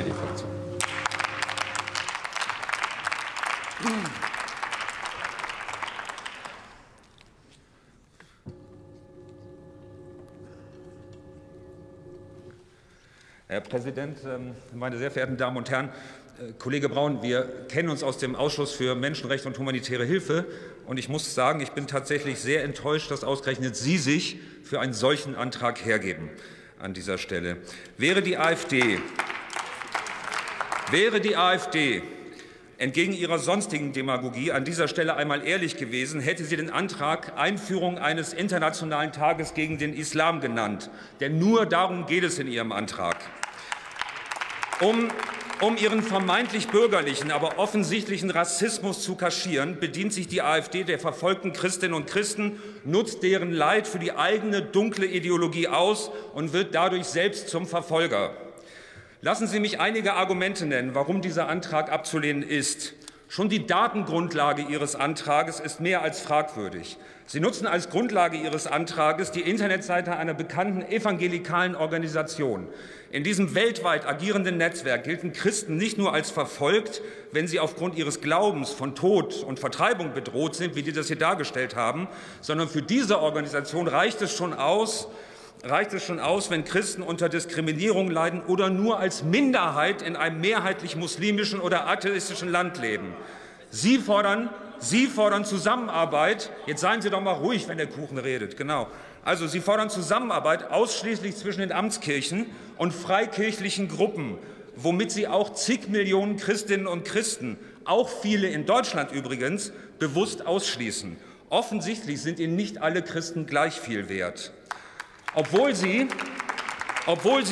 SPD-Fraktion. Herr Präsident, meine sehr verehrten Damen und Herren! Kollege Braun, wir kennen uns aus dem Ausschuss für Menschenrechte und humanitäre Hilfe. Und ich muss sagen, ich bin tatsächlich sehr enttäuscht, dass ausgerechnet Sie sich für einen solchen Antrag hergeben an dieser Stelle. Wäre die AfD entgegen ihrer sonstigen Demagogie an dieser Stelle einmal ehrlich gewesen, hätte sie den Antrag Einführung eines internationalen Tages gegen den Islam genannt. Denn nur darum geht es in ihrem Antrag. Um ihren vermeintlich bürgerlichen, aber offensichtlichen Rassismus zu kaschieren, bedient sich die AfD der verfolgten Christinnen und Christen, nutzt deren Leid für die eigene dunkle Ideologie aus und wird dadurch selbst zum Verfolger. Lassen Sie mich einige Argumente nennen, warum dieser Antrag abzulehnen ist. Schon die Datengrundlage Ihres Antrages ist mehr als fragwürdig. Sie nutzen als Grundlage Ihres Antrages die Internetseite einer bekannten evangelikalen Organisation. In diesem weltweit agierenden Netzwerk gelten Christen nicht nur als verfolgt, wenn sie aufgrund ihres Glaubens von Tod und Vertreibung bedroht sind, wie die das hier dargestellt haben, sondern für diese Organisation reicht es schon aus, wenn Christen unter Diskriminierung leiden oder nur als Minderheit in einem mehrheitlich muslimischen oder atheistischen Land leben. Sie fordern Zusammenarbeit. Jetzt seien Sie doch mal ruhig, wenn der Kuchen redet. Genau. Also Sie fordern Zusammenarbeit ausschließlich zwischen den Amtskirchen und freikirchlichen Gruppen, womit Sie auch zig Millionen Christinnen und Christen, auch viele in Deutschland übrigens, bewusst ausschließen. Offensichtlich sind Ihnen nicht alle Christen gleich viel wert. Obwohl Sie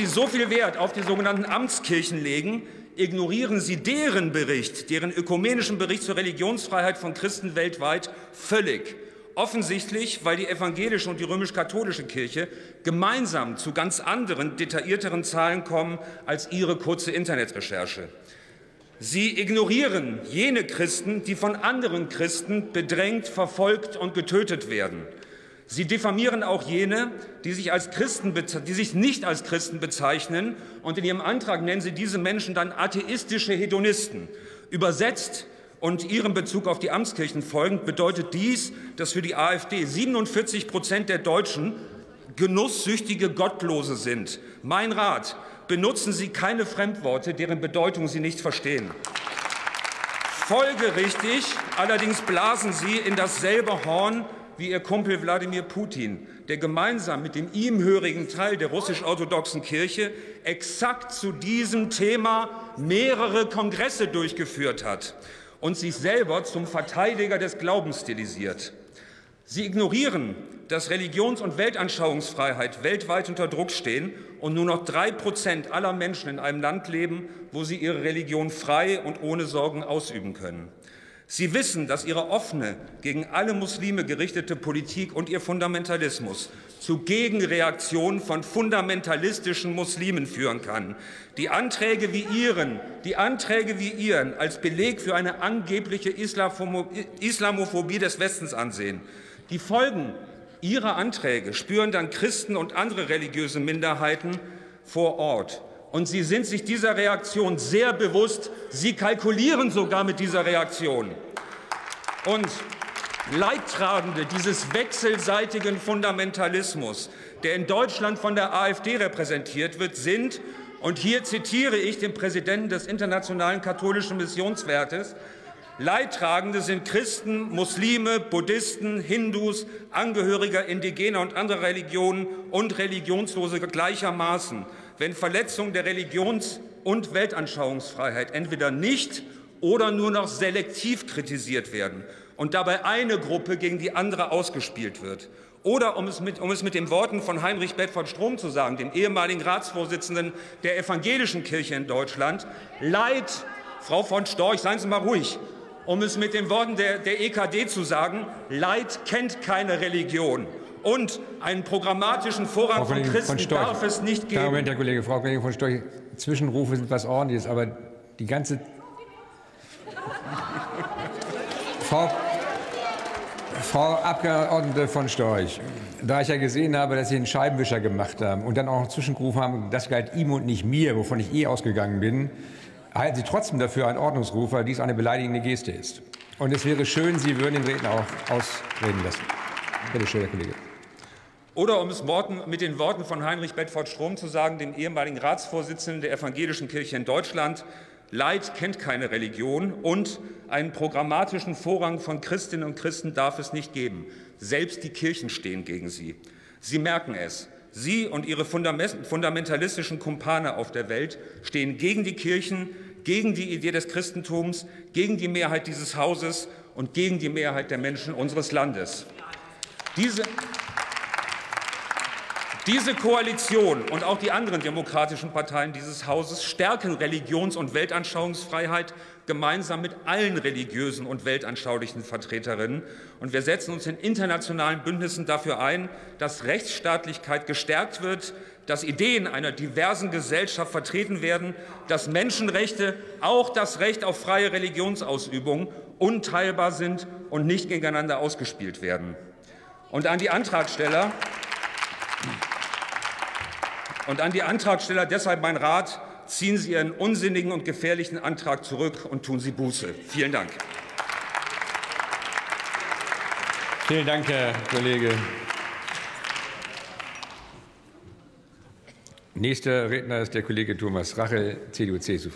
so viel Wert auf die sogenannten Amtskirchen legen, ignorieren Sie deren Bericht, deren ökumenischen Bericht zur Religionsfreiheit von Christen weltweit völlig. Offensichtlich, weil die evangelische und die römisch-katholische Kirche gemeinsam zu ganz anderen, detaillierteren Zahlen kommen als Ihre kurze Internetrecherche. Sie ignorieren jene Christen, die von anderen Christen bedrängt, verfolgt und getötet werden. Sie diffamieren auch jene, die sich nicht als Christen bezeichnen, und in Ihrem Antrag nennen Sie diese Menschen dann atheistische Hedonisten. Übersetzt und Ihrem Bezug auf die Amtskirchen folgend bedeutet dies, dass für die AfD 47% der Deutschen genusssüchtige Gottlose sind. Mein Rat: Benutzen Sie keine Fremdworte, deren Bedeutung Sie nicht verstehen. Folgerichtig allerdings blasen Sie in dasselbe Horn wie Ihr Kumpel Wladimir Putin, der gemeinsam mit dem ihm hörigen Teil der russisch-orthodoxen Kirche exakt zu diesem Thema mehrere Kongresse durchgeführt hat und sich selber zum Verteidiger des Glaubens stilisiert. Sie ignorieren, dass Religions- und Weltanschauungsfreiheit weltweit unter Druck stehen und nur noch 3% aller Menschen in einem Land leben, wo sie ihre Religion frei und ohne Sorgen ausüben können. Sie wissen, dass Ihre offene, gegen alle Muslime gerichtete Politik und Ihr Fundamentalismus zu Gegenreaktionen von fundamentalistischen Muslimen führen kann. Die Anträge wie Ihren als Beleg für eine angebliche Islamophobie des Westens ansehen. Die Folgen Ihrer Anträge spüren dann Christen und andere religiöse Minderheiten vor Ort. Und Sie sind sich dieser Reaktion sehr bewusst. Sie kalkulieren sogar mit dieser Reaktion. Und Leidtragende dieses wechselseitigen Fundamentalismus, der in Deutschland von der AfD repräsentiert wird, sind, und hier zitiere ich den Präsidenten des Internationalen Katholischen Missionswerkes, Leidtragende sind Christen, Muslime, Buddhisten, Hindus, Angehöriger indigener und anderer Religionen und Religionslose gleichermaßen, wenn Verletzungen der Religions- und Weltanschauungsfreiheit entweder nicht oder nur noch selektiv kritisiert werden und dabei eine Gruppe gegen die andere ausgespielt wird. Oder, um es mit den Worten von Heinrich Bedford-Strohm zu sagen, dem ehemaligen Ratsvorsitzenden der evangelischen Kirche in Deutschland, Frau von Storch, seien Sie mal ruhig. Um es mit den Worten der EKD zu sagen, Leid kennt keine Religion. Und einen programmatischen Vorrang von Christen darf es nicht geben. Moment, Herr Kollege, Frau Kollegin von Storch, Zwischenrufe sind was Ordentliches, aber die ganze... Frau Frau Abgeordnete von Storch, da ich ja gesehen habe, dass Sie einen Scheibenwischer gemacht haben und dann auch einen Zwischenruf haben, das galt ihm und nicht mir, wovon ich eh ausgegangen bin, halten Sie trotzdem dafür einen Ordnungsruf, weil dies eine beleidigende Geste ist. Und es wäre schön, Sie würden den Redner auch ausreden lassen. Bitte schön, Herr Kollege. Oder um es mit den Worten von Heinrich Bedford-Strohm zu sagen, dem ehemaligen Ratsvorsitzenden der Evangelischen Kirche in Deutschland: Leid kennt keine Religion und einen programmatischen Vorrang von Christinnen und Christen darf es nicht geben. Selbst die Kirchen stehen gegen sie. Sie merken es. Sie und ihre fundamentalistischen Kumpane auf der Welt stehen gegen die Kirchen, gegen die Idee des Christentums, gegen die Mehrheit dieses Hauses und gegen die Mehrheit der Menschen unseres Landes. Diese Koalition und auch die anderen demokratischen Parteien dieses Hauses stärken Religions- und Weltanschauungsfreiheit gemeinsam mit allen religiösen und weltanschaulichen Vertreterinnen. Und wir setzen uns in internationalen Bündnissen dafür ein, dass Rechtsstaatlichkeit gestärkt wird, dass Ideen einer diversen Gesellschaft vertreten werden, dass Menschenrechte, auch das Recht auf freie Religionsausübung, unteilbar sind und nicht gegeneinander ausgespielt werden. Und an die Antragsteller deshalb mein Rat: Ziehen Sie Ihren unsinnigen und gefährlichen Antrag zurück und tun Sie Buße. Vielen Dank. Vielen Dank, Herr Kollege. Nächster Redner ist der Kollege Thomas Rachel, CDU/CSU.